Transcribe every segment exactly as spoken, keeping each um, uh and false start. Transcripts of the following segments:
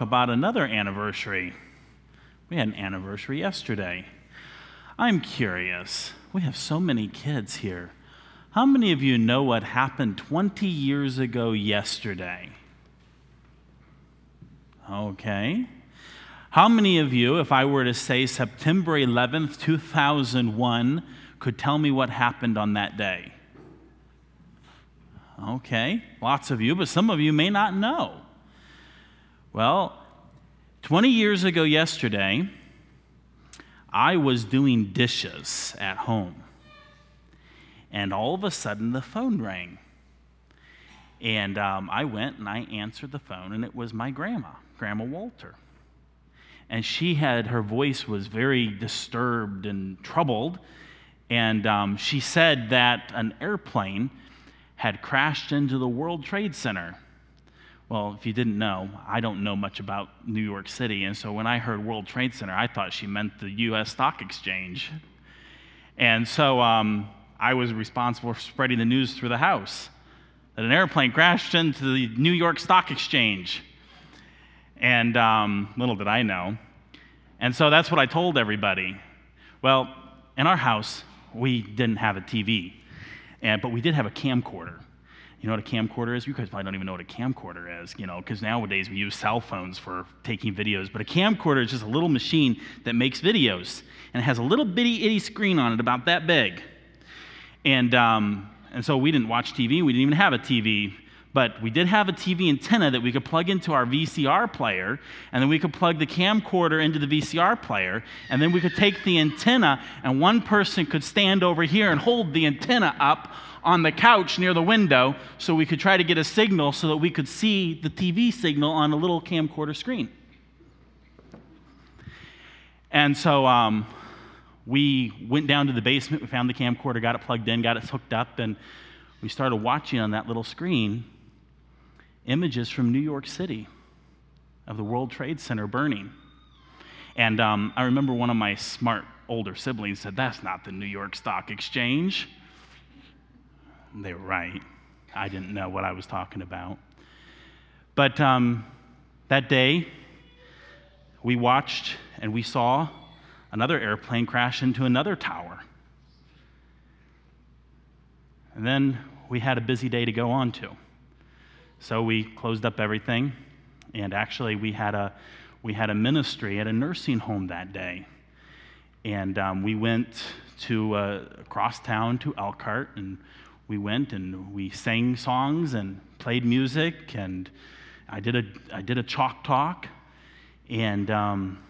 about another anniversary. We had an anniversary yesterday. I'm curious. We have so many kids here. How many of you know what happened twenty years ago yesterday? Okay. How many of you, if I were to say September eleventh, two thousand one, could tell me what happened on that day? Okay, lots of you, but some of you may not know. Well, twenty years ago yesterday, I was doing dishes at home. And all of a sudden, the phone rang. And um, I went and I answered the phone, and it was my grandma, Grandma Walter. And she had, her voice was very disturbed and troubled. And um, she said that an airplane had crashed into the World Trade Center. Well, if you didn't know, I don't know much about New York City, and so when I heard World Trade Center, I thought she meant the U S Stock Exchange. And so um, I was responsible for spreading the news through the house that an airplane crashed into the New York Stock Exchange. And um, little did I know. And so that's what I told everybody. Well, in our house, we didn't have a T V, and, but we did have a camcorder. You know what a camcorder is? You guys probably don't even know what a camcorder is, you know, because nowadays we use cell phones for taking videos. But a camcorder is just a little machine that makes videos, and it has a little bitty itty screen on it about that big. And um, and so we didn't watch T V. We didn't even have a T V. But we did have a T V antenna that we could plug into our V C R player, and then we could plug the camcorder into the V C R player, and then we could take the antenna, and one person could stand over here and hold the antenna up on the couch near the window so we could try to get a signal so that we could see the T V signal on a little camcorder screen. And so um, we went down to the basement, we found the camcorder, got it plugged in, got it hooked up, and we started watching on that little screen images from New York City of the World Trade Center burning. And um, I remember one of my smart older siblings said, "That's not the New York Stock Exchange." And they were right. I didn't know what I was talking about. But um, that day, we watched and we saw another airplane crash into another tower. And then we had a busy day to go on to. So we closed up everything, and actually we had a we had a ministry at a nursing home that day, and um, we went to uh, across town to Elkhart, and we went and we sang songs and played music, and I did a I did a chalk talk, and um,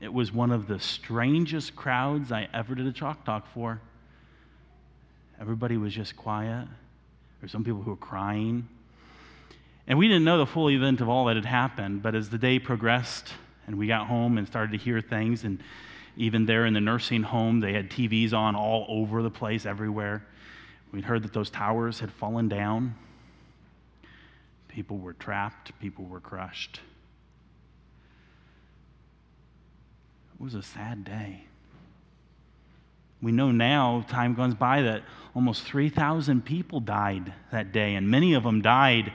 it was one of the strangest crowds I ever did a chalk talk for. Everybody was just quiet. There were some people who were crying. And we didn't know the full event of all that had happened, but as the day progressed and we got home and started to hear things, and even there in the nursing home, they had T Vs on all over the place, everywhere. We'd heard that those towers had fallen down. People were trapped. People were crushed. It was a sad day. We know now, time goes by, that almost three thousand people died that day, and many of them died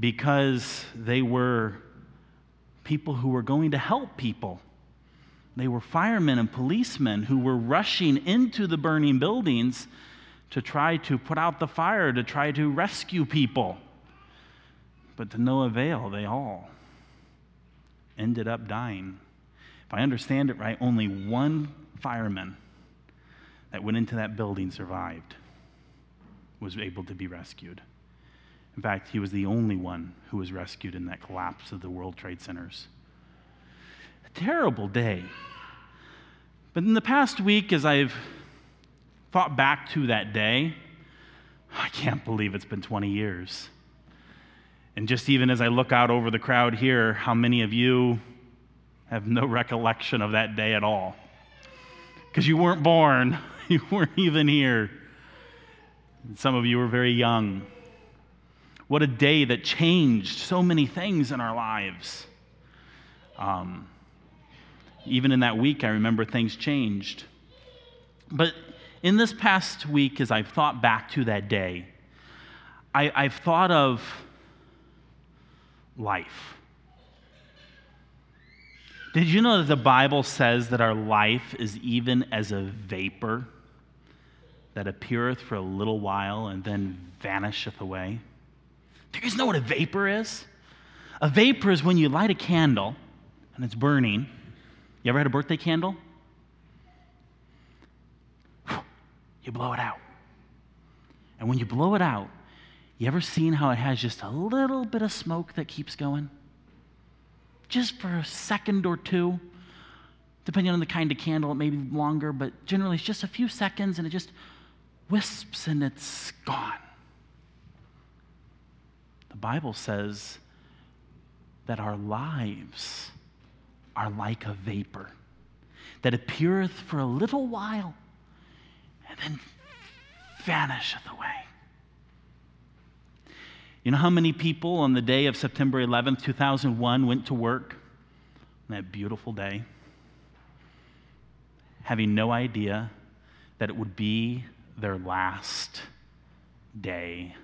because they were people who were going to help people. They were firemen and policemen who were rushing into the burning buildings to try to put out the fire, to try to rescue people. But to no avail, they all ended up dying. If I understand it right, only one fireman that went into that building survived, was able to be rescued. In fact, he was the only one who was rescued in that collapse of the World Trade Centers. A terrible day. But in the past week, as I've thought back to that day, I can't believe it's been twenty years. And just even as I look out over the crowd here, how many of you have no recollection of that day at all? Because you weren't born. You weren't even here. Some of you were very young. What a day that changed so many things in our lives. Um, even in that week, I remember things changed. But in this past week, as I've thought back to that day, I, I've thought of life. Did you know that the Bible says that our life is even as a vapor that appeareth for a little while and then vanisheth away? Do you guys know what a vapor is? A vapor is when you light a candle and it's burning. You ever had a birthday candle? You blow it out. And when you blow it out, you ever seen how it has just a little bit of smoke that keeps going? Just for a second or two, depending on the kind of candle, it may be longer, but generally it's just a few seconds and it just wisps and it's gone. The Bible says that our lives are like a vapor that appeareth for a little while and then vanisheth away. You know how many people on the day of September eleventh, two thousand one went to work on that beautiful day, having no idea that it would be their last day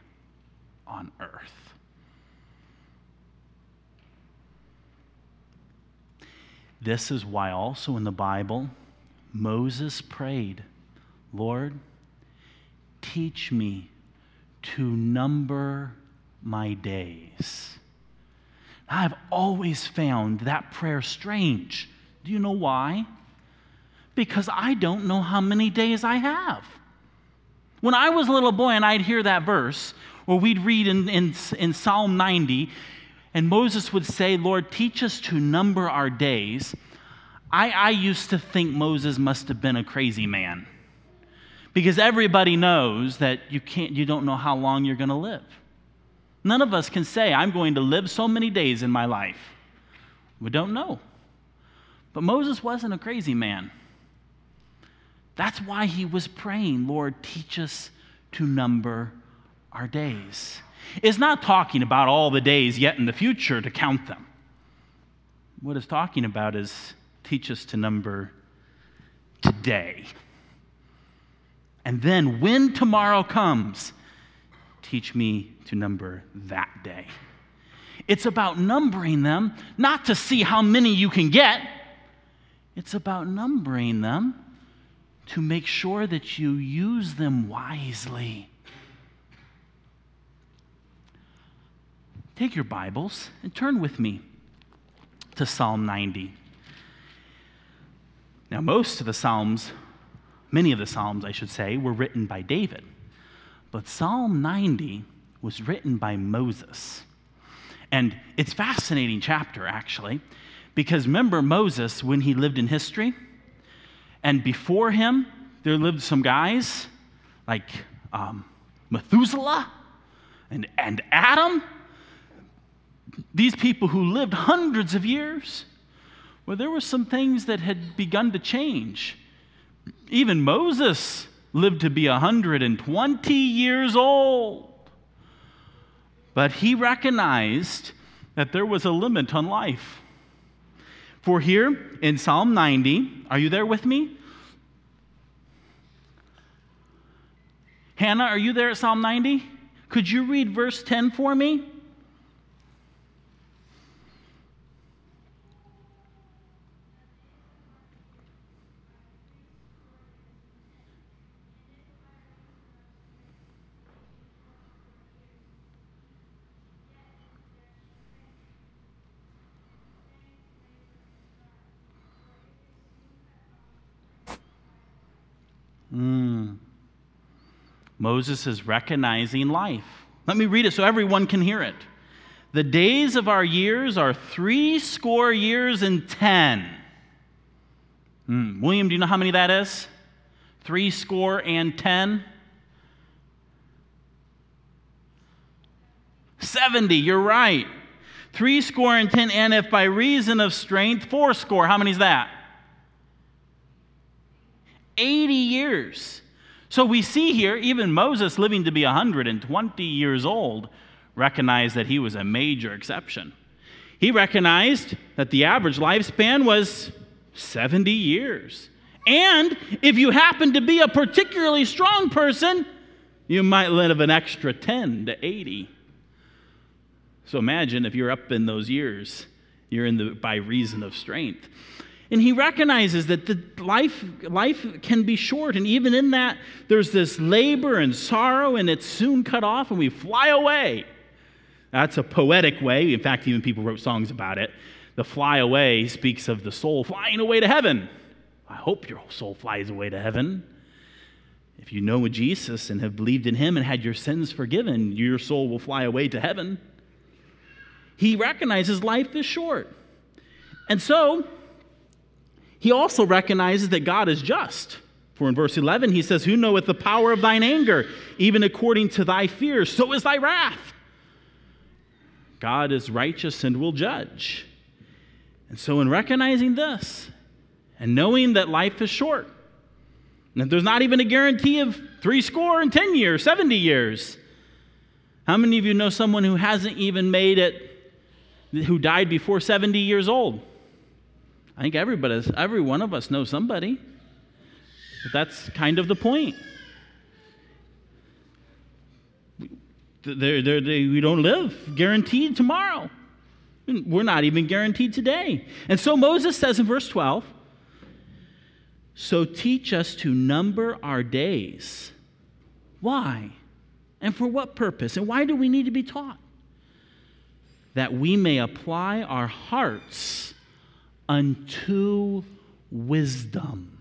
on earth? This is why also in the Bible, Moses prayed, "Lord, teach me to number my days." I've always found that prayer strange. Do you know why? Because I don't know how many days I have. When I was a little boy and I'd hear that verse, or we'd read in, in, in Psalm ninety, and Moses would say, "Lord, teach us to number our days," I, I used to think Moses must have been a crazy man, because everybody knows that you can't, you don't know how long you're going to live. None of us can say, "I'm going to live so many days in my life." We don't know. But Moses wasn't a crazy man. That's why he was praying, "Lord, teach us to number our days." It's not talking about all the days yet in the future to count them. What it's talking about is teach us to number today. And then when tomorrow comes, teach me to number that day. It's about numbering them, not to see how many you can get. It's about numbering them to make sure that you use them wisely. Take your Bibles and turn with me to Psalm ninety. Now, most of the Psalms, many of the Psalms, I should say, were written by David. But Psalm ninety was written by Moses. And it's a fascinating chapter, actually, because remember Moses, when he lived in history, and before him, there lived some guys like um, Methuselah and, and Adam. These people who lived hundreds of years, well, there were some things that had begun to change. Even Moses lived to be one hundred twenty years old. But he recognized that there was a limit on life. For here in Psalm ninety, are you there with me? Hannah, are you there at Psalm ninety? Could you read verse ten for me? Mm. Moses is recognizing life. Let me read it so everyone can hear it. "The days of our years are three score years and ten." Mm. William, do you know how many that is? Three score and ten? Seventy, you're right. Three score and ten, and if by reason of strength, four score. How many's that? eighty years. So we see here, even Moses living to be one hundred twenty years old recognized that he was a major exception. He recognized that the average lifespan was seventy years. And if you happen to be a particularly strong person, you might live an extra ten to eighty. So imagine if you're up in those years You're in the by reason of strength. And he recognizes that the life, life can be short, and even in that, there's this labor and sorrow, and it's soon cut off, and we fly away. That's a poetic way. In fact, even people wrote songs about it. The fly away speaks of the soul flying away to heaven. I hope your soul flies away to heaven. If you know Jesus and have believed in him and had your sins forgiven, your soul will fly away to heaven. He recognizes life is short. And so, he also recognizes that God is just. For in verse eleven, he says, "Who knoweth the power of thine anger? Even according to thy fear, so is thy wrath." God is righteous and will judge. And so in recognizing this, and knowing that life is short, and that there's not even a guarantee of three score and ten years, seventy years. How many of you know someone who hasn't even made it, who died before seventy years old? I think everybody, every one of us knows somebody. But that's kind of the point. They're, they're, they, we don't live guaranteed tomorrow. We're not even guaranteed today. And so Moses says in verse twelve, "So teach us to number our days." Why? And for what purpose? And why do we need to be taught? "That we may apply our hearts unto wisdom."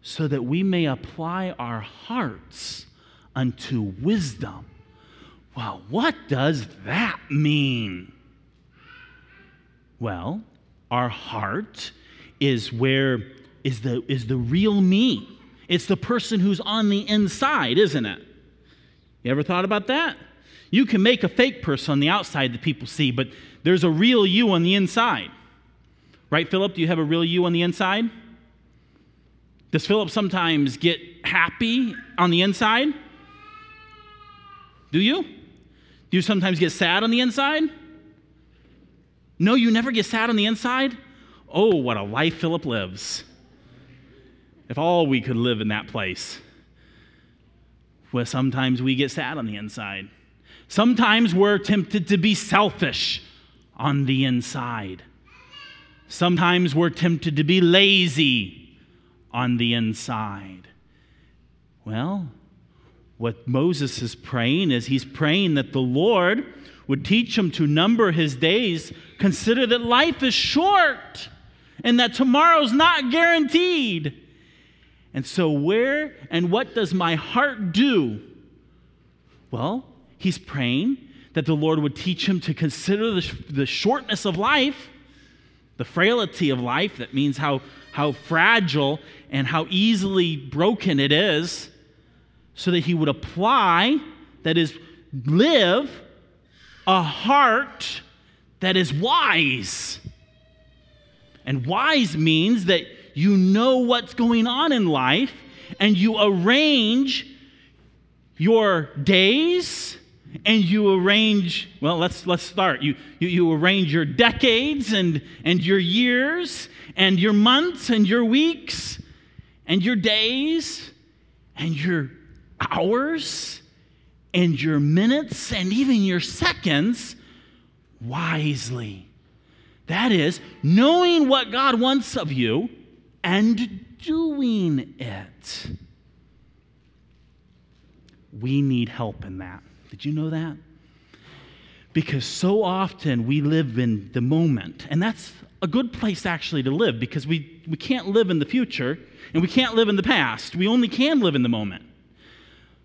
So that we may apply our hearts unto wisdom. Well, what does that mean? Well, our heart is where is the is the real me. It's the person who's on the inside, isn't it? You ever thought about that? You can make a fake person on the outside that people see, but there's a real you on the inside. Right, Philip? Do you have a real you on the inside? Does Philip sometimes get happy on the inside? Do you? Do you sometimes get sad on the inside? No, you never get sad on the inside? Oh, what a life Philip lives. If all we could live in that place. Well, sometimes we get sad on the inside. Sometimes we're tempted to be selfish on the inside. Sometimes we're tempted to be lazy on the inside. Well, what Moses is praying is he's praying that the Lord would teach him to number his days, consider that life is short, and that tomorrow's not guaranteed. And so where and what does my heart do? Well, he's praying that the Lord would teach him to consider the, sh- the shortness of life, the frailty of life. That means how, how fragile and how easily broken it is, so that he would apply, that is, live a heart that is wise. And wise means that you know what's going on in life, and you arrange your days. And you arrange, well, let's let's start. You, you you arrange your decades and and your years and your months and your weeks and your days and your hours and your minutes and even your seconds wisely. That is, knowing what God wants of you and doing it. We need help in that. Did you know that? Because so often we live in the moment, and that's a good place actually to live, because we, we can't live in the future, and we can't live in the past. We only can live in the moment.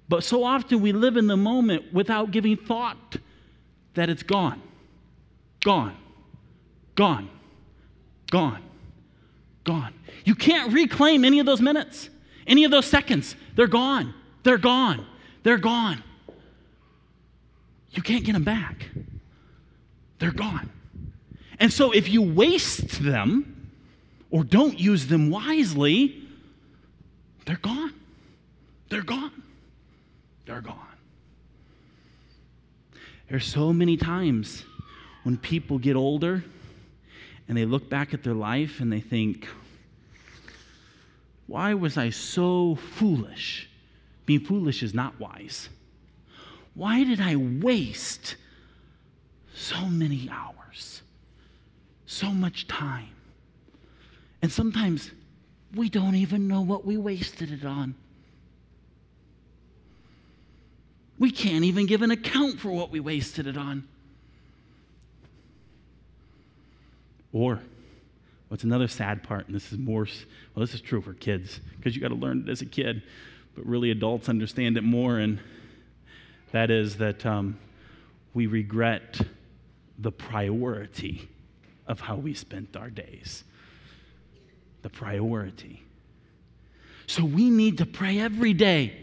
But so often we live in the moment without giving thought that it's gone, gone, gone, gone, gone. You can't reclaim any of those minutes, any of those seconds. They're gone, they're gone, they're gone. You can't get them back. They're gone. And so if you waste them or don't use them wisely, they're gone. They're gone. They're gone. There's so many times when people get older and they look back at their life and they think, why was I so foolish? Being foolish is not wise. Why did I waste so many hours, so much time. And sometimes we don't even know what we wasted it on. We can't even give an account for what we wasted it on. Or, what's another sad part, and this is more, well, this is true for kids, because you got to learn it as a kid, but really adults understand it more, and that is that um, we regret the priority of how we spent our days. The priority. So we need to pray every day,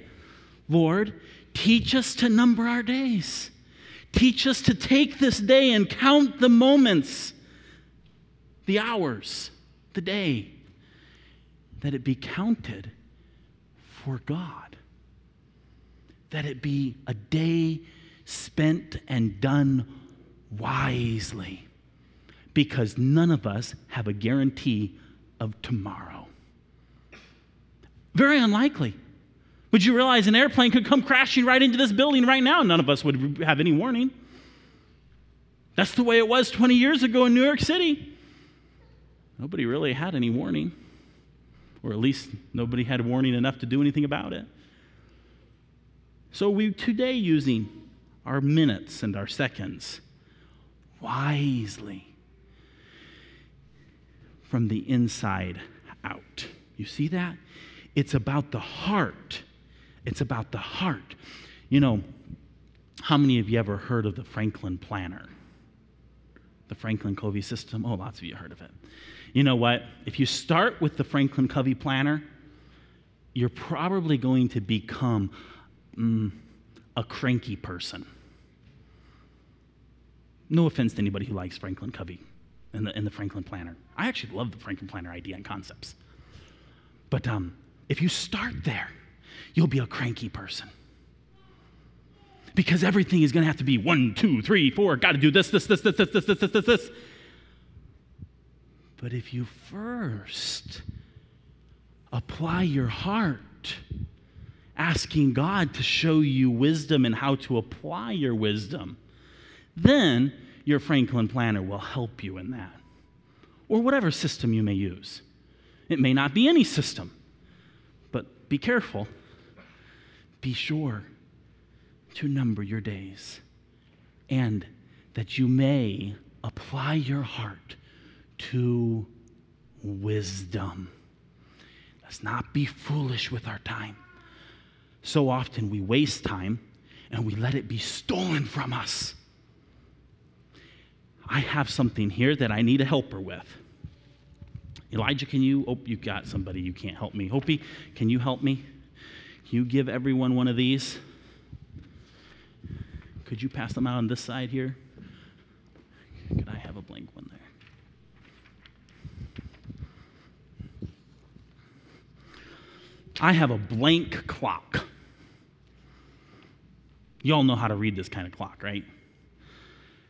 Lord, teach us to number our days. Teach us to take this day and count the moments, the hours, the day, that it be counted for God. That it be a day spent and done wisely. Because none of us have a guarantee of tomorrow. Very unlikely. But you realize an airplane could come crashing right into this building right now. None of us would have any warning. That's the way it was twenty years ago in New York City. Nobody really had any warning. Or at least nobody had warning enough to do anything about it. So we today using our minutes and our seconds wisely from the inside out. You see that? It's about the heart. It's about the heart. You know, how many of you ever heard of the Franklin Planner? The Franklin Covey system? Oh, lots of you heard of it. You know what? If you start with the Franklin Covey Planner, you're probably going to become mm, a cranky person. No offense to anybody who likes Franklin Covey and the, and the Franklin Planner. I actually love the Franklin Planner idea and concepts. But um, if you start there, you'll be a cranky person. Because everything is going to have to be one, two, three, four, got to do this, this, this, this, this, this, this, this, this, this. But if you first apply your heart, asking God to show you wisdom and how to apply your wisdom, then your Franklin Planner will help you in that. Or whatever system you may use. It may not be any system, but be careful. Be sure to number your days, and that you may apply your heart to wisdom. Let's not be foolish with our time. So often we waste time, and we let it be stolen from us. I have something here that I need a helper with. Elijah, can you? Oh, you got somebody. You can't help me. Hopi, can you help me? Can you give everyone one of these? Could you pass them out on this side here? Could I have a blank one there? I have a blank clock. You all know how to read this kind of clock, right?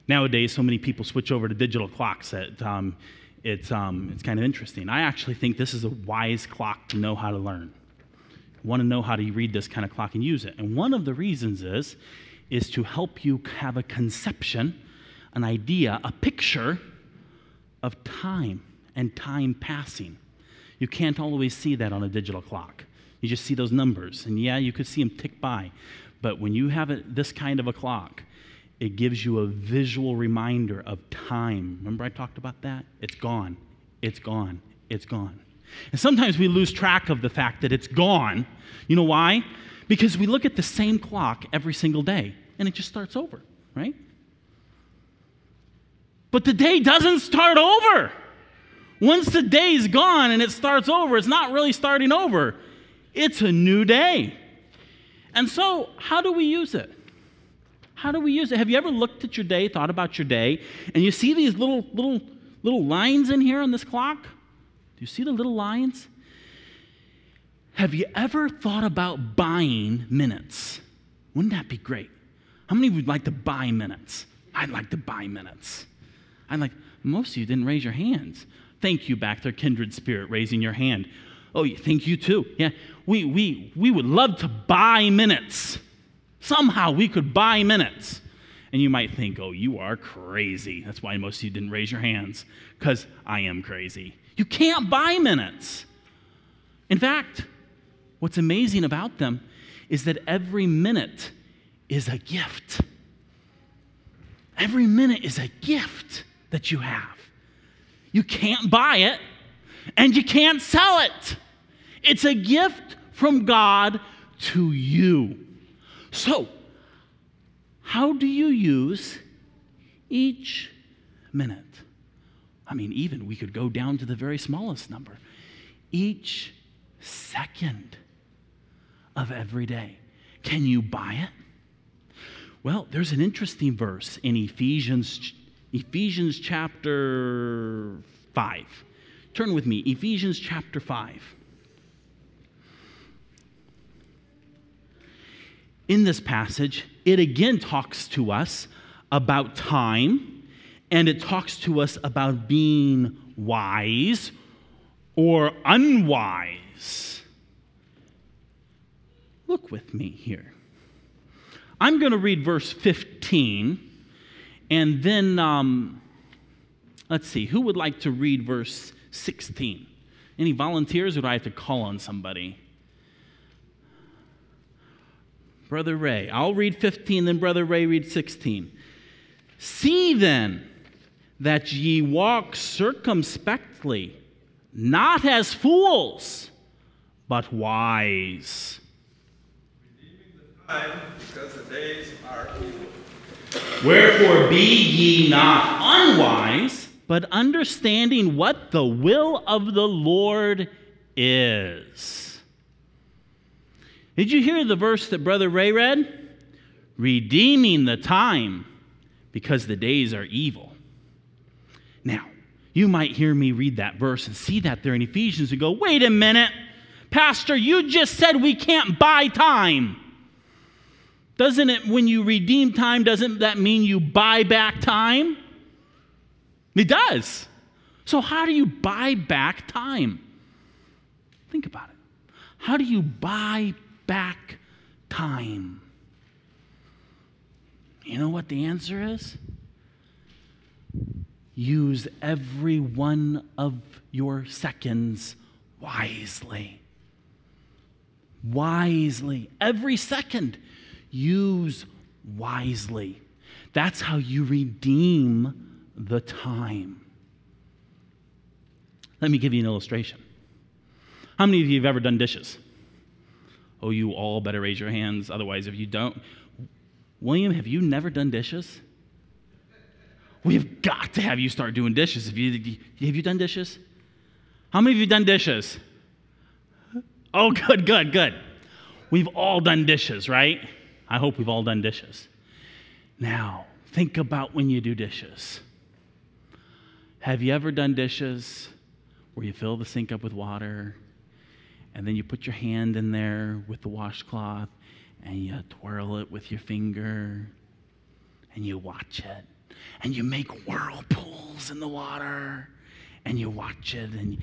Nowadays, so many people switch over to digital clocks that um, it's, um, it's kind of interesting. I actually think this is a wise clock to know how to learn. You want to know how to read this kind of clock and use it. And one of the reasons is is to help you have a conception, an idea, a picture of time and time passing. You can't always see that on a digital clock. You just see those numbers, and yeah, you could see them tick by. But when you have it, this kind of a clock, it gives you a visual reminder of time. Remember I talked about that? It's gone. It's gone. It's gone. And sometimes we lose track of the fact that it's gone. You know why? Because we look at the same clock every single day. And it just starts over, right? But the day doesn't start over. Once the day's gone and it starts over, it's not really starting over. It's a new day. And so, how do we use it? How do we use it? Have you ever looked at your day, thought about your day, and you see these little, little, little lines in here on this clock? Do you see the little lines? Have you ever thought about buying minutes? Wouldn't that be great? How many would like to buy minutes? I'd like to buy minutes. I'd like, most of you didn't raise your hands. Thank you back there, kindred spirit, raising your hand. Oh, thank you too. Yeah, we we we would love to buy minutes. Somehow we could buy minutes. And you might think, oh, you are crazy. That's why most of you didn't raise your hands, because I am crazy. You can't buy minutes. In fact, what's amazing about them is that every minute is a gift. Every minute is a gift that you have. You can't buy it, and you can't sell it. It's a gift from God to you. So, how do you use each minute? I mean, even we could go down to the very smallest number. Each second of every day. Can you buy it? Well, there's an interesting verse in Ephesians, Ephesians chapter five. Turn with me, Ephesians chapter five. In this passage, it again talks to us about time, and it talks to us about being wise or unwise. Look with me here. I'm going to read verse fifteen, and then, um, let's see, who would like to read verse sixteen? Any volunteers, or do I have to call on somebody? Brother Ray. I'll read fifteen, then Brother Ray reads sixteen. See then that ye walk circumspectly, not as fools, but wise. Redeeming the time, because the days are evil. Wherefore be ye not unwise, but understanding what the will of the Lord is. Did you hear the verse that Brother Ray read? Redeeming the time, because the days are evil. Now, you might hear me read that verse and see that there in Ephesians and go, wait a minute, Pastor, you just said we can't buy time. Doesn't it, when you redeem time, doesn't that mean you buy back time? It does. So how do you buy back time? Think about it. How do you buy back time? You know what the answer is? Use every one of your seconds wisely. Wisely. Every second, use wisely. That's how you redeem the time. Let me give you an illustration. How many of you have ever done dishes? Oh, you all better raise your hands. Otherwise, if you don't, William, have you never done dishes? We've got to have you start doing dishes. Have you, have you done dishes? How many of you done dishes? Oh, good, good, good. We've all done dishes, right? I hope we've all done dishes. Now, think about when you do dishes. Have you ever done dishes where you fill the sink up with water, and then you put your hand in there with the washcloth, and you twirl it with your finger, and you watch it, and you make whirlpools in the water, and you watch it, and,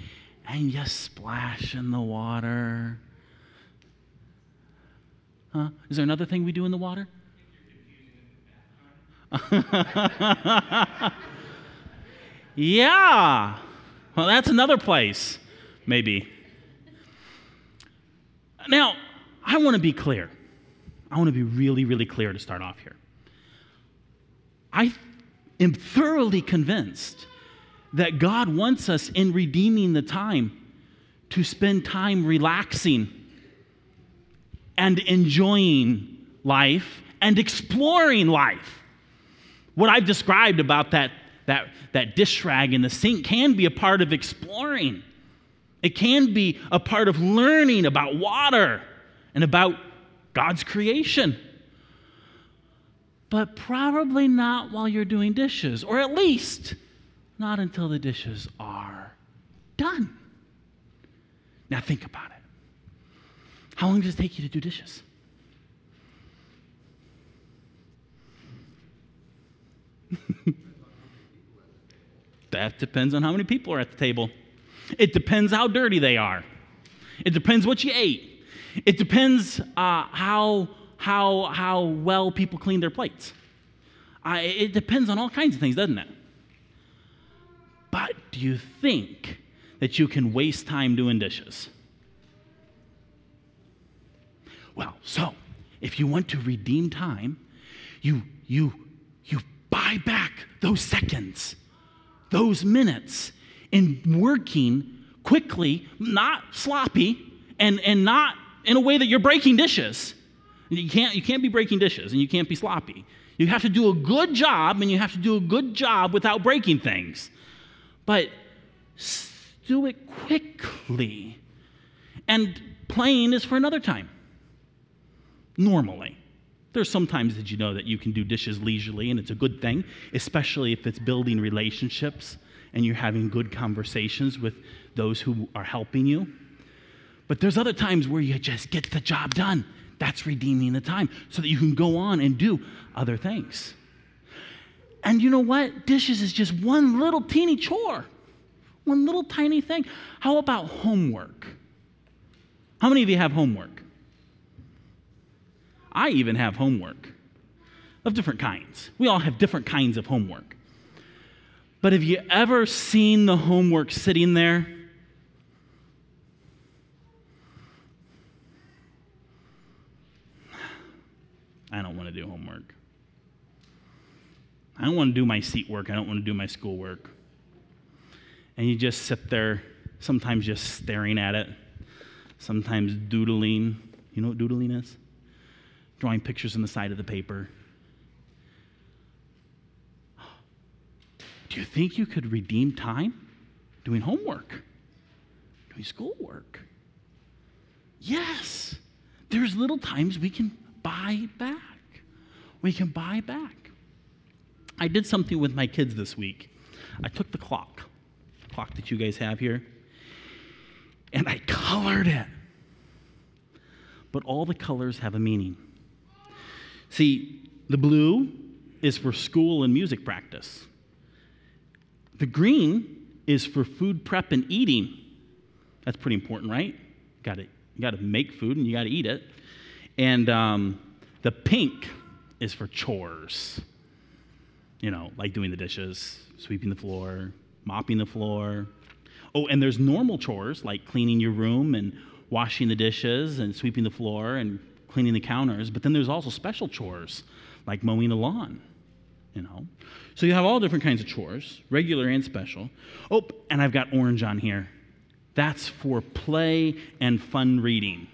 and you splash in the water? Huh? Is there another thing we do in the water? Yeah. Well, that's another place, maybe. Now, I want to be clear. I want to be really, really clear to start off here. I am thoroughly convinced that God wants us, in redeeming the time, to spend time relaxing and enjoying life and exploring life. What I've described about that, that, that dish rag in the sink can be a part of exploring. It can be a part of learning about water and about God's creation. But probably not while you're doing dishes, or at least not until the dishes are done. Now think about it. How long does it take you to do dishes? That depends on how many people are at the table. It depends how dirty they are. It depends what you ate. It depends uh, how how how well people clean their plates. I, it depends on all kinds of things, doesn't it? But do you think that you can waste time doing dishes? Well, so if you want to redeem time, you you you buy back those seconds, those minutes in working quickly, not sloppy, and, and not in a way that you're breaking dishes. You can't you can't be breaking dishes, and you can't be sloppy. You have to do a good job, and you have to do a good job without breaking things. But do it quickly. And playing is for another time. Normally. There's some times that you know that you can do dishes leisurely, and it's a good thing, especially if it's building relationships and you're having good conversations with those who are helping you. But there's other times where you just get the job done. That's redeeming the time so that you can go on and do other things. And you know what? Dishes is just one little teeny chore, one little tiny thing. How about homework? How many of you have homework? I even have homework of different kinds. We all have different kinds of homework. But have you ever seen the homework sitting there? I don't want to do homework. I don't want to do my seat work. I don't want to do my schoolwork. And you just sit there, sometimes just staring at it, sometimes doodling. You know what doodling is? Drawing pictures on the side of the paper. Do you think you could redeem time doing homework, doing schoolwork? Yes. There's little times we can buy back. We can buy back. I did something with my kids this week. I took the clock, the clock that you guys have here, and I colored it. But all the colors have a meaning. See, the blue is for school and music practice. The green is for food prep and eating. That's pretty important, right? You gotta, you gotta make food and you gotta eat it. And um, the pink is for chores. You know, like doing the dishes, sweeping the floor, mopping the floor. Oh, and there's normal chores like cleaning your room and washing the dishes and sweeping the floor and cleaning the counters. But then there's also special chores like mowing the lawn. You know, so you have all different kinds of chores, regular and special. Oh, and I've got orange on here. That's for play and fun reading.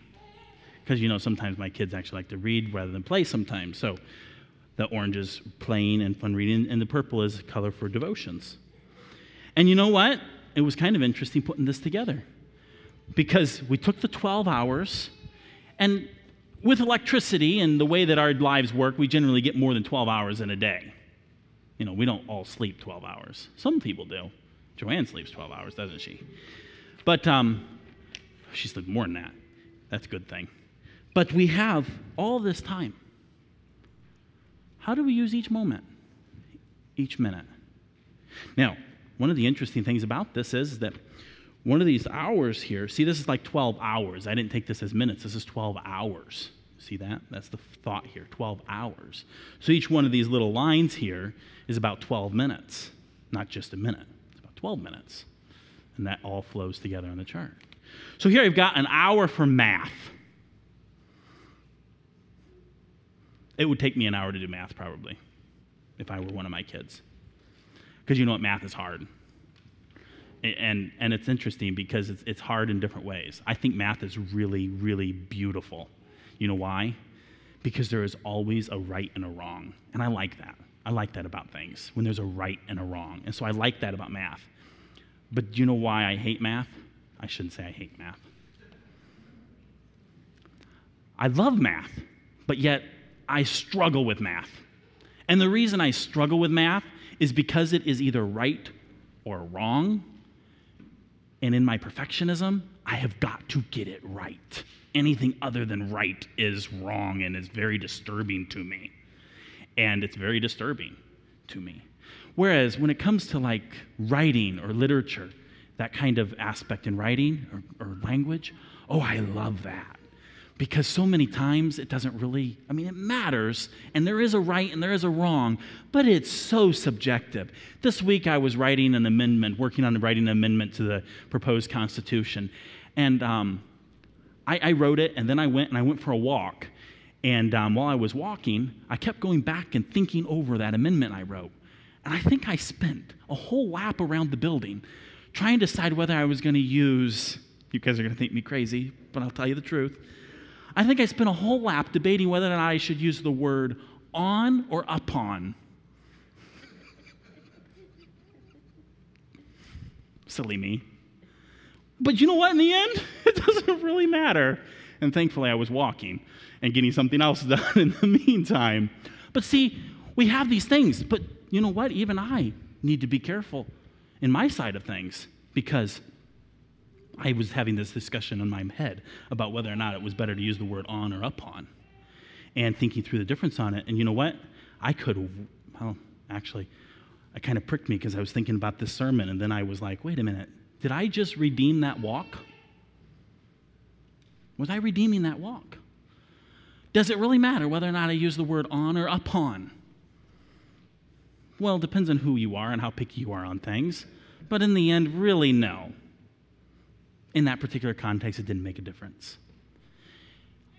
Because, you know, sometimes my kids actually like to read rather than play sometimes. So the orange is playing and fun reading, and the purple is color for devotions. And you know what? It was kind of interesting putting this together. Because we took the twelve hours, and with electricity and the way that our lives work, we generally get more than twelve hours in a day. You know, we don't all sleep twelve hours. Some people do. Joanne sleeps twelve hours, doesn't she? But um, she sleeps more than that. That's a good thing. But we have all this time. How do we use each moment, each minute? Now, one of the interesting things about this is that one of these hours here, see, this is like twelve hours. I didn't take this as minutes. This is twelve hours. See that? That's the thought here, twelve hours. So each one of these little lines here is about twelve minutes, not just a minute. It's about twelve minutes. And that all flows together on the chart. So here I've got an hour for math. It would take me an hour to do math probably if I were one of my kids. Because you know what? Math is hard. And and it's interesting because it's it's hard in different ways. I think math is really, really beautiful. You know why? Because there is always a right and a wrong. And I like that. I like that about things, when there's a right and a wrong. And so I like that about math. But do you know why I hate math? I shouldn't say I hate math. I love math, but yet I struggle with math. And the reason I struggle with math is because it is either right or wrong. And in my perfectionism, I have got to get it right. Anything other than right is wrong and is very disturbing to me. And it's very disturbing to me. Whereas when it comes to like writing or literature, that kind of aspect in writing or, or language, oh, I love that. because so many times it doesn't really, I mean, it matters, and there is a right and there is a wrong, but it's so subjective. This week I was writing an amendment, working on writing an amendment to the proposed Constitution, and um, I, I wrote it, and then I went and I went for a walk, and um, while I was walking, I kept going back and thinking over that amendment I wrote, and I think I spent a whole lap around the building trying to decide whether I was going to use, you guys are going to think me crazy, but I'll tell you the truth, I think I spent a whole lap debating whether or not I should use the word on or upon. Silly me. But you know what, in the end, it doesn't really matter. And thankfully, I was walking and getting something else done in the meantime. But see, we have these things. But you know what? Even I need to be careful in my side of things, because I was having this discussion in my head about whether or not it was better to use the word on or upon, and thinking through the difference on it. And you know what? I could, well, actually, it kind of pricked me because I was thinking about this sermon, and then I was like, wait a minute, did I just redeem that walk? Was I redeeming that walk? Does it really matter whether or not I use the word on or upon? Well, it depends on who you are and how picky you are on things, but in the end, really, no. In that particular context, it didn't make a difference.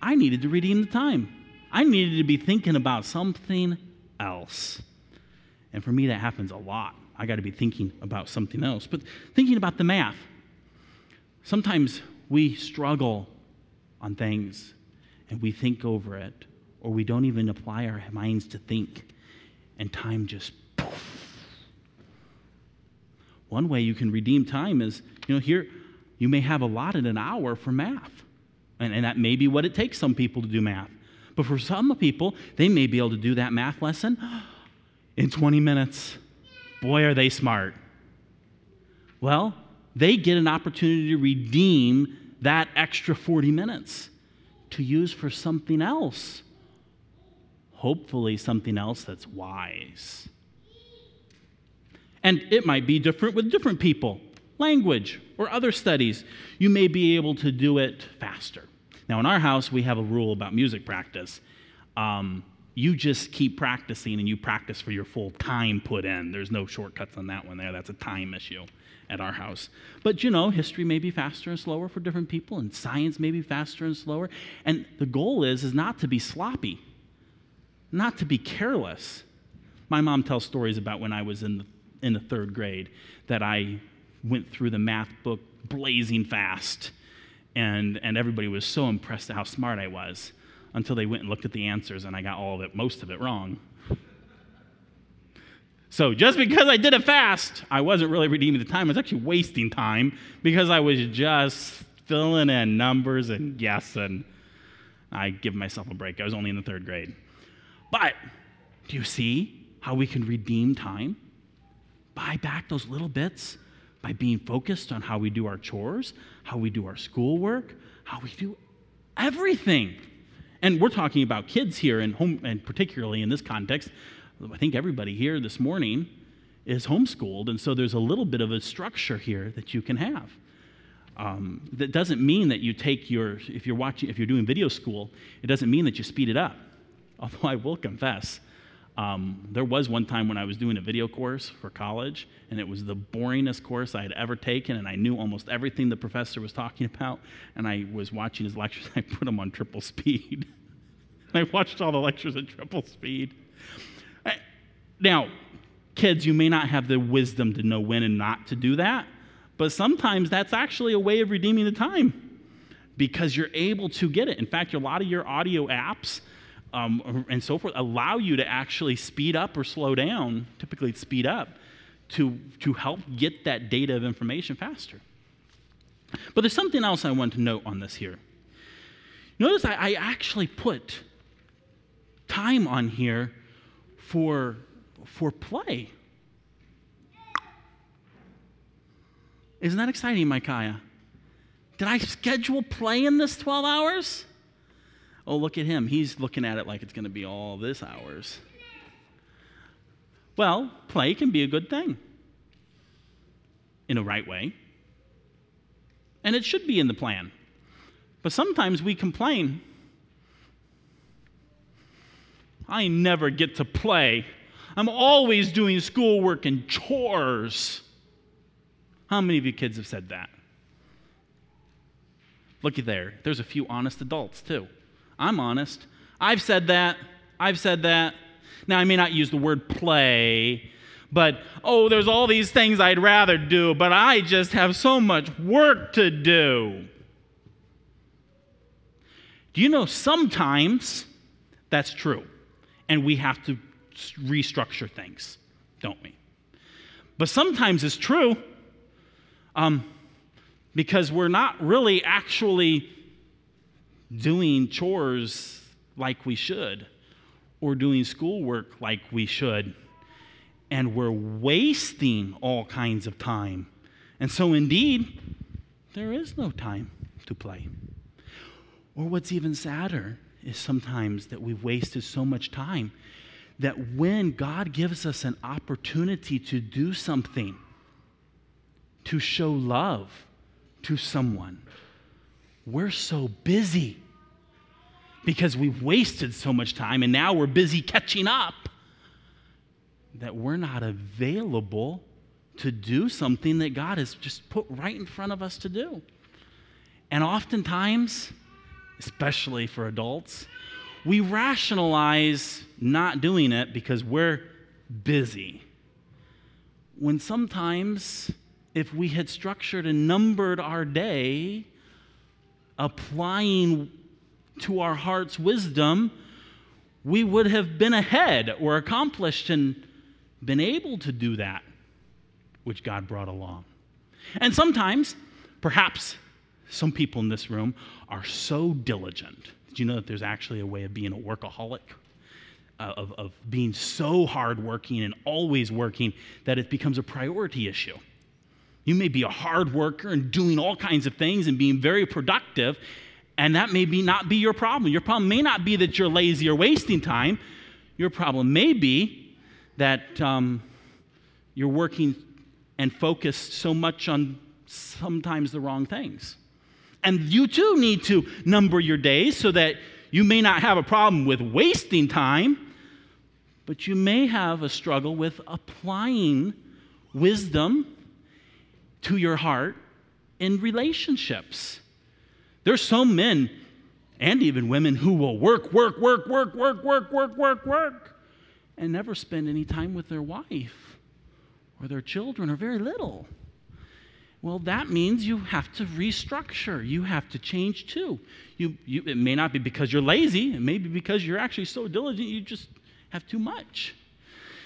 I needed to redeem the time. I needed to be thinking about something else. And for me, that happens a lot. I got to be thinking about something else. But thinking about the math. Sometimes we struggle on things, and we think over it, or we don't even apply our minds to think, and time just poof. One way you can redeem time is, you know, here... you may have a lot in an hour for math, and, and that may be what it takes some people to do math. But for some people, they may be able to do that math lesson in twenty minutes. Boy, are they smart. Well, they get an opportunity to redeem that extra forty minutes to use for something else, hopefully something else that's wise. And it might be different with different people. Language or other studies, you may be able to do it faster. Now, in our house, we have a rule about music practice. Um, you just keep practicing, and you practice for your full time put in. There's no shortcuts on that one there. That's a time issue at our house. But, you know, history may be faster and slower for different people, and science may be faster and slower. And the goal is, is not to be sloppy, not to be careless. My mom tells stories about when I was in the, in the third grade that I... went through the math book blazing fast, and and everybody was so impressed at how smart I was until they went and looked at the answers, and I got all of it, most of it wrong. So just because I did it fast, I wasn't really redeeming the time. I was actually wasting time because I was just filling in numbers and guessing. I give myself a break. I was only in the third grade. But do you see how we can redeem time? Buy back those little bits by being focused on how we do our chores, how we do our schoolwork, how we do everything. And we're talking about kids here, and home, and particularly in this context, I think everybody here this morning is homeschooled, and so there's a little bit of a structure here that you can have. Um, that doesn't mean that you take your, if you're watching, if you're doing video school, it doesn't mean that you speed it up. Although I will confess, Um, there was one time when I was doing a video course for college, and it was the boringest course I had ever taken, and I knew almost everything the professor was talking about, and I was watching his lectures, and I put them on triple speed. I watched all the lectures at triple speed. I, now, kids, you may not have the wisdom to know when and not to do that, but sometimes that's actually a way of redeeming the time because you're able to get it. In fact, a lot of your audio apps Um, and so forth, allow you to actually speed up or slow down, typically speed up, to, to help get that data of information faster. But there's something else I want to note on this here. Notice I, I actually put time on here for, for play. Isn't that exciting, Micaiah? Did I schedule play in this twelve hours? Oh, look at him. He's looking at it like it's going to be all this hours. Well, play can be a good thing in a right way. And it should be in the plan. But sometimes we complain. I never get to play. I'm always doing schoolwork and chores. How many of you kids have said that? Looky there. There's a few honest adults, too. I'm honest. I've said that. I've said that. Now, I may not use the word play, but, oh, there's all these things I'd rather do, but I just have so much work to do. Do you know sometimes that's true, and we have to restructure things, don't we? But sometimes it's true um, because we're not really actually doing chores like we should or doing schoolwork like we should, and we're wasting all kinds of time. And so indeed, there is no time to play. Or what's even sadder is sometimes that we've wasted so much time that when God gives us an opportunity to do something, to show love to someone, we're so busy because we've wasted so much time and now we're busy catching up that we're not available to do something that God has just put right in front of us to do. And oftentimes, especially for adults, we rationalize not doing it because we're busy. When sometimes, if we had structured and numbered our day, applying to our heart's wisdom, we would have been ahead or accomplished and been able to do that which God brought along. And sometimes, perhaps, some people in this room are so diligent. Did you know that there's actually a way of being a workaholic, uh, of, of being so hardworking and always working that it becomes a priority issue? You may be a hard worker and doing all kinds of things and being very productive, and that may be not be your problem. Your problem may not be that you're lazy or wasting time. Your problem may be that um, you're working and focused so much on sometimes the wrong things. And you too need to number your days so that you may not have a problem with wasting time, but you may have a struggle with applying wisdom to your heart in relationships. There's some men and even women who will work, work, work, work, work, work, work, work, work, and never spend any time with their wife or their children or very little. Well, that means you have to restructure. You have to change too. You, you, it may not be because you're lazy. It may be because you're actually so diligent you just have too much.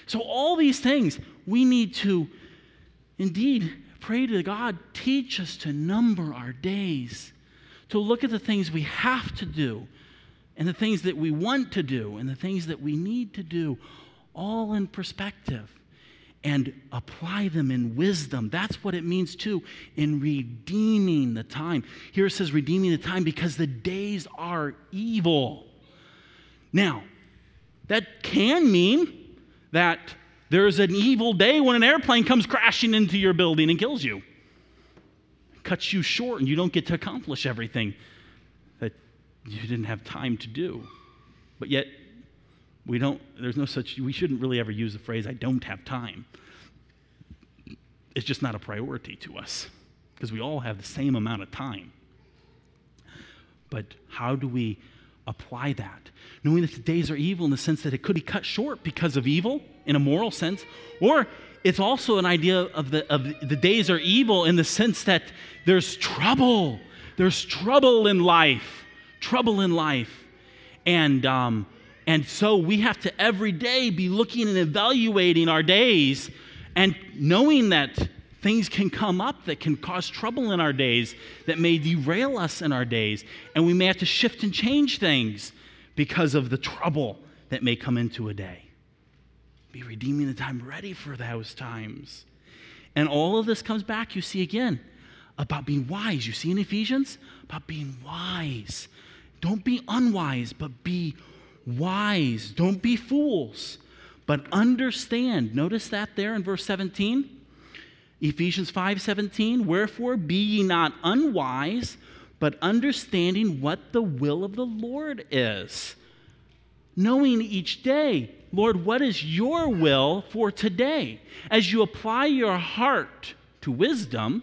So all these things, we need to indeed pray to God, teach us to number our days, to look at the things we have to do and the things that we want to do and the things that we need to do, all in perspective, and apply them in wisdom. That's what it means, too, in redeeming the time. Here it says redeeming the time because the days are evil. Now, that can mean that there's an evil day when an airplane comes crashing into your building and kills you, cuts you short, and you don't get to accomplish everything that you didn't have time to do. But yet, We don't, there's no such, we shouldn't really ever use the phrase, I don't have time. It's just not a priority to us because we all have the same amount of time. But how do we apply that? Knowing that the days are evil in the sense that it could be cut short because of evil in a moral sense, or it's also an idea of the, of the days are evil in the sense that there's trouble. There's trouble in life. Trouble in life. And, um, And so we have to every day be looking and evaluating our days and knowing that things can come up that can cause trouble in our days, that may derail us in our days, and we may have to shift and change things because of the trouble that may come into a day. Be redeeming the time, ready for those times. And all of this comes back, you see again, about being wise. You see in Ephesians, about being wise. Don't be unwise, but be wise. Wise, don't be fools, but understand. Notice that there in verse seventeen, Ephesians five seventeen. Wherefore be ye not unwise, but understanding what the will of the Lord is. Knowing each day, Lord, what is your will for today? As you apply your heart to wisdom,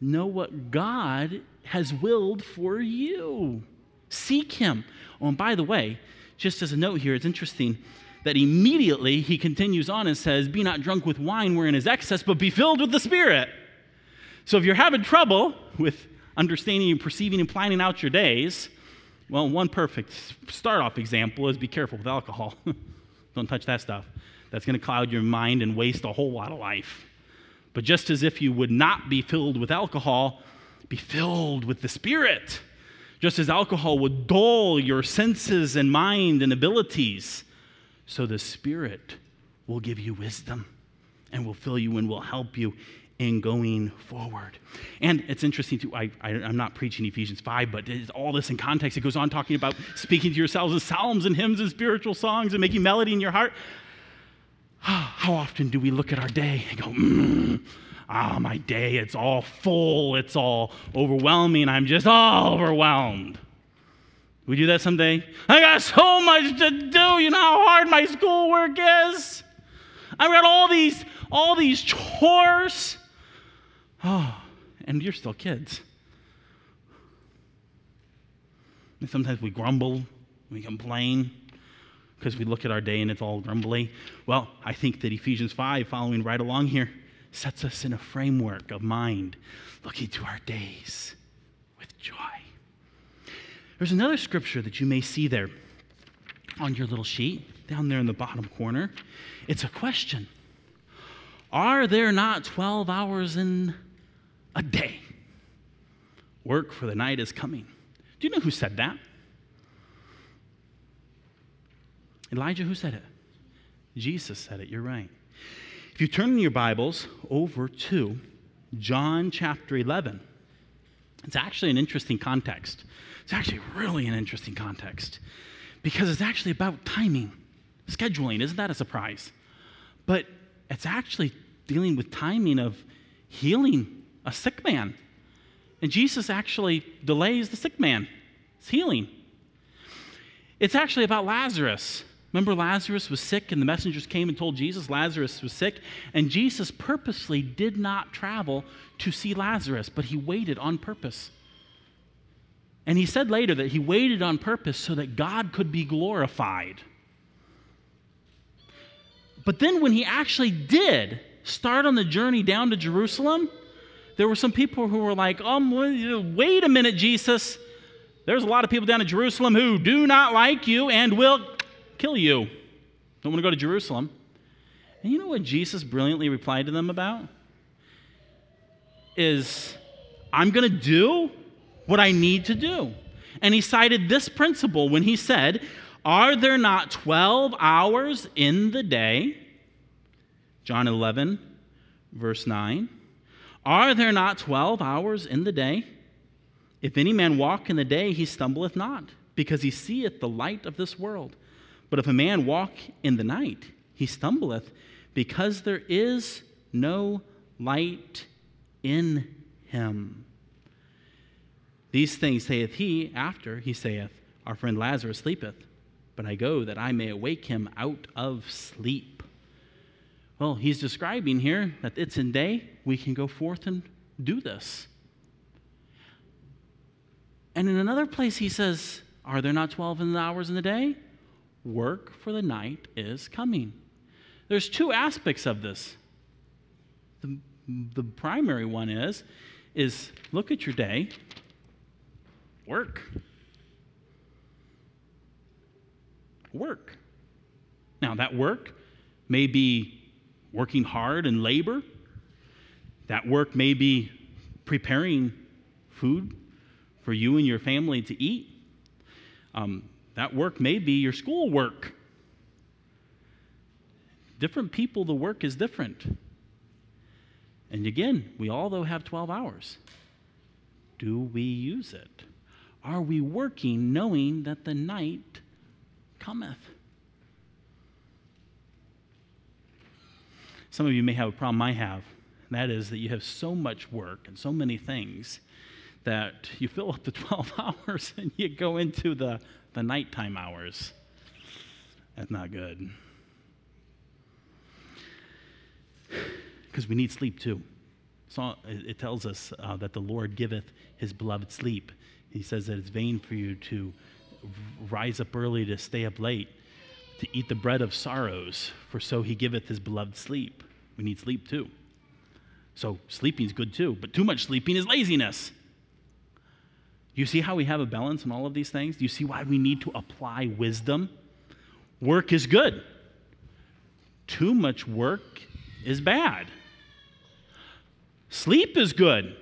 know what God has willed for you. Seek him. Oh, and by the way, just as a note here, it's interesting that immediately he continues on and says, be not drunk with wine wherein is excess, but be filled with the Spirit. So if you're having trouble with understanding and perceiving and planning out your days, well, one perfect start-off example is be careful with alcohol. Don't touch that stuff. That's going to cloud your mind and waste a whole lot of life. But just as if you would not be filled with alcohol, be filled with the Spirit. Just as alcohol would dull your senses and mind and abilities, so the Spirit will give you wisdom and will fill you and will help you in going forward. And it's interesting, too, I, I, I'm not preaching Ephesians five, but it's all this in context. It goes on talking about speaking to yourselves in psalms and hymns and spiritual songs and making melody in your heart. How often do we look at our day and go, mm, ah, my day, it's all full, it's all overwhelming, I'm just all overwhelmed. We do that someday. I got so much to do, you know how hard my schoolwork is? I've got all these, all these chores. Oh, and you're still kids. And sometimes we grumble, we complain, because we look at our day and it's all grumbly. Well, I think that Ephesians five, following right along here, sets us in a framework of mind, looking to our days with joy. There's another scripture that you may see there on your little sheet, down there in the bottom corner. It's a question. Are there not twelve hours in a day? Work for the night is coming. Do you know who said that? Elijah, who said it? Jesus said it, you're right. If you turn in your Bibles over to John chapter eleven, it's actually an interesting context. It's actually really an interesting context because it's actually about timing, scheduling. Isn't that a surprise? But it's actually dealing with timing of healing a sick man. And Jesus actually delays the sick man. It's healing. It's actually about Lazarus. Remember, Lazarus was sick, and the messengers came and told Jesus Lazarus was sick, and Jesus purposely did not travel to see Lazarus, but he waited on purpose. And he said later that he waited on purpose so that God could be glorified. But then when he actually did start on the journey down to Jerusalem, there were some people who were like, oh, wait a minute, Jesus. There's a lot of people down in Jerusalem who do not like you and will kill you. Don't want to go to Jerusalem. And you know what Jesus brilliantly replied to them about? Is, I'm going to do what I need to do. And he cited this principle when he said, are there not twelve hours in the day? John eleven, verse nine. Are there not twelve hours in the day? If any man walk in the day, he stumbleth not, because he seeth the light of this world. But if a man walk in the night, he stumbleth, because there is no light in him. These things saith he after he saith, our friend Lazarus sleepeth, but I go that I may awake him out of sleep. Well, he's describing here that it's in day, we can go forth and do this. And in another place he says, are there not twelve hours in the day? Work for the night is coming. There's two aspects of this. The, the primary one is, is look at your day, work. Work. Now that work may be working hard and labor. That work may be preparing food for you and your family to eat. Um, that work may be your school work. Different people, the work is different. And again, we all though have twelve hours. Do we use it? Are we working knowing that the night cometh? Some of you may have a problem I have, and that is that you have so much work and so many things that you fill up the twelve hours and you go into the, the nighttime hours. That's not good. Because we need sleep too. So it tells us uh, that the Lord giveth his beloved sleep. He says that it's vain for you to rise up early, to stay up late, to eat the bread of sorrows, for so he giveth his beloved sleep. We need sleep too. So sleeping is good too, but too much sleeping is laziness. Do you see how we have a balance in all of these things? Do you see why we need to apply wisdom? Work is good. Too much work is bad. Sleep is good.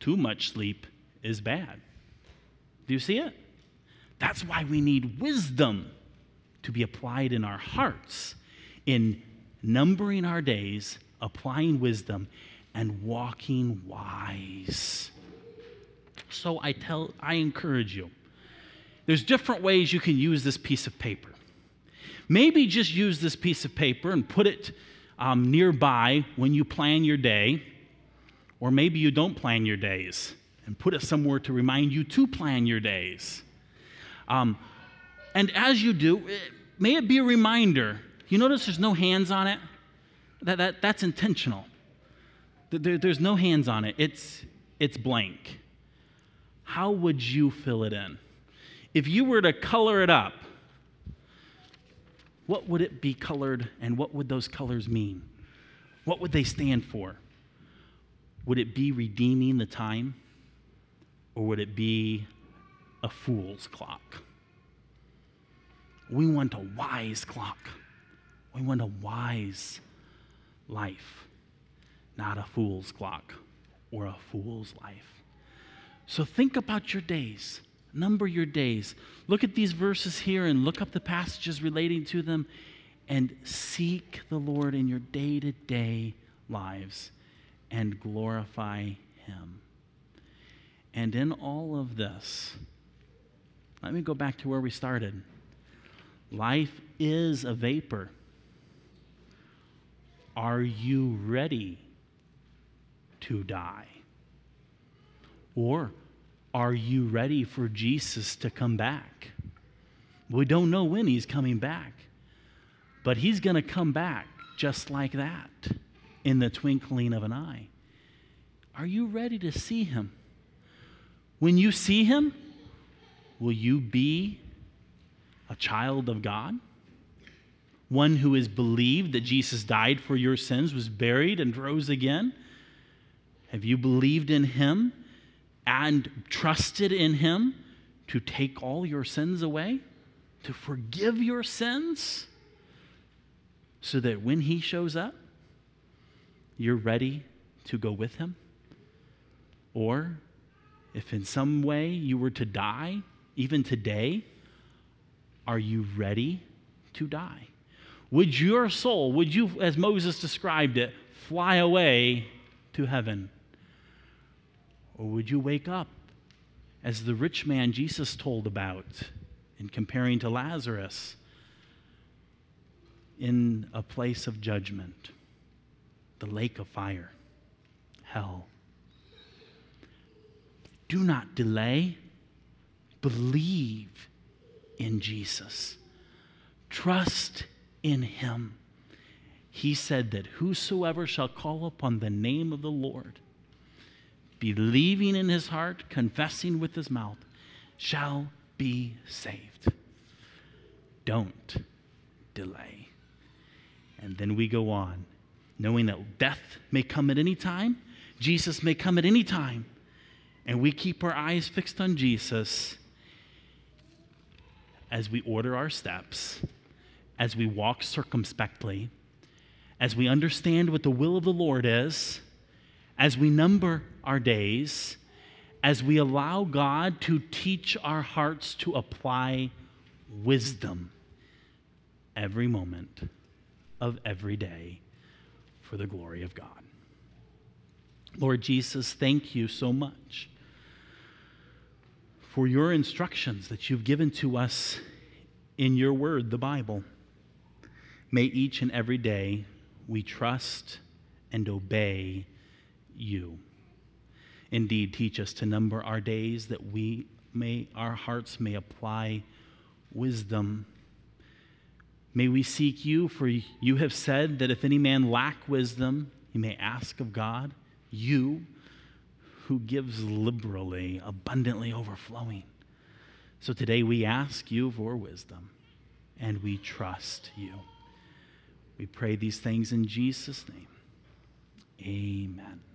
Too much sleep is bad. Do you see it? That's why we need wisdom to be applied in our hearts, in numbering our days, applying wisdom, and walking wise. So I tell, I encourage you, there's different ways you can use this piece of paper. Maybe just use this piece of paper and put it um, nearby when you plan your day, or maybe you don't plan your days, and put it somewhere to remind you to plan your days. Um, and as you do, it, may it be a reminder. You notice there's no hands on it? That, that, that's intentional. There, there's no hands on it. It's, it's blank. How would you fill it in? If you were to color it up, what would it be colored, and what would those colors mean? What would they stand for? Would it be redeeming the time? Or would it be a fool's clock? We want a wise clock. We want a wise life, not a fool's clock or a fool's life. So think about your days. Number your days. Look at these verses here and look up the passages relating to them and seek the Lord in your day-to-day lives and glorify him. And in all of this, let me go back to where we started. Life is a vapor. Are you ready to die? Or are you ready for Jesus to come back? We don't know when he's coming back, but he's going to come back just like that in the twinkling of an eye. Are you ready to see him? When you see him, will you be a child of God? One who is believed that Jesus died for your sins, was buried, and rose again? Have you believed in him and trusted in him to take all your sins away, to forgive your sins, so that when he shows up, you're ready to go with him? Or if in some way you were to die, even today, are you ready to die? Would your soul, would you, as Moses described it, fly away to heaven? Or would you wake up, as the rich man Jesus told about in comparing to Lazarus, in a place of judgment, the lake of fire, hell? Do not delay. Believe in Jesus. Trust in him. He said that whosoever shall call upon the name of the Lord, believing in his heart, confessing with his mouth, shall be saved. Don't delay. And then we go on, knowing that death may come at any time, Jesus may come at any time, and we keep our eyes fixed on Jesus as we order our steps, as we walk circumspectly, as we understand what the will of the Lord is, as we number our days, as we allow God to teach our hearts to apply wisdom every moment of every day for the glory of God. Lord Jesus, thank you so much for your instructions that you've given to us in your word, the Bible. May each and every day we trust and obey you. Indeed, teach us to number our days that we may, our hearts may apply wisdom. May we seek you, for you have said that if any man lack wisdom, he may ask of God, you who gives liberally, abundantly overflowing. So today we ask you for wisdom, and we trust you. We pray these things in Jesus' name. Amen.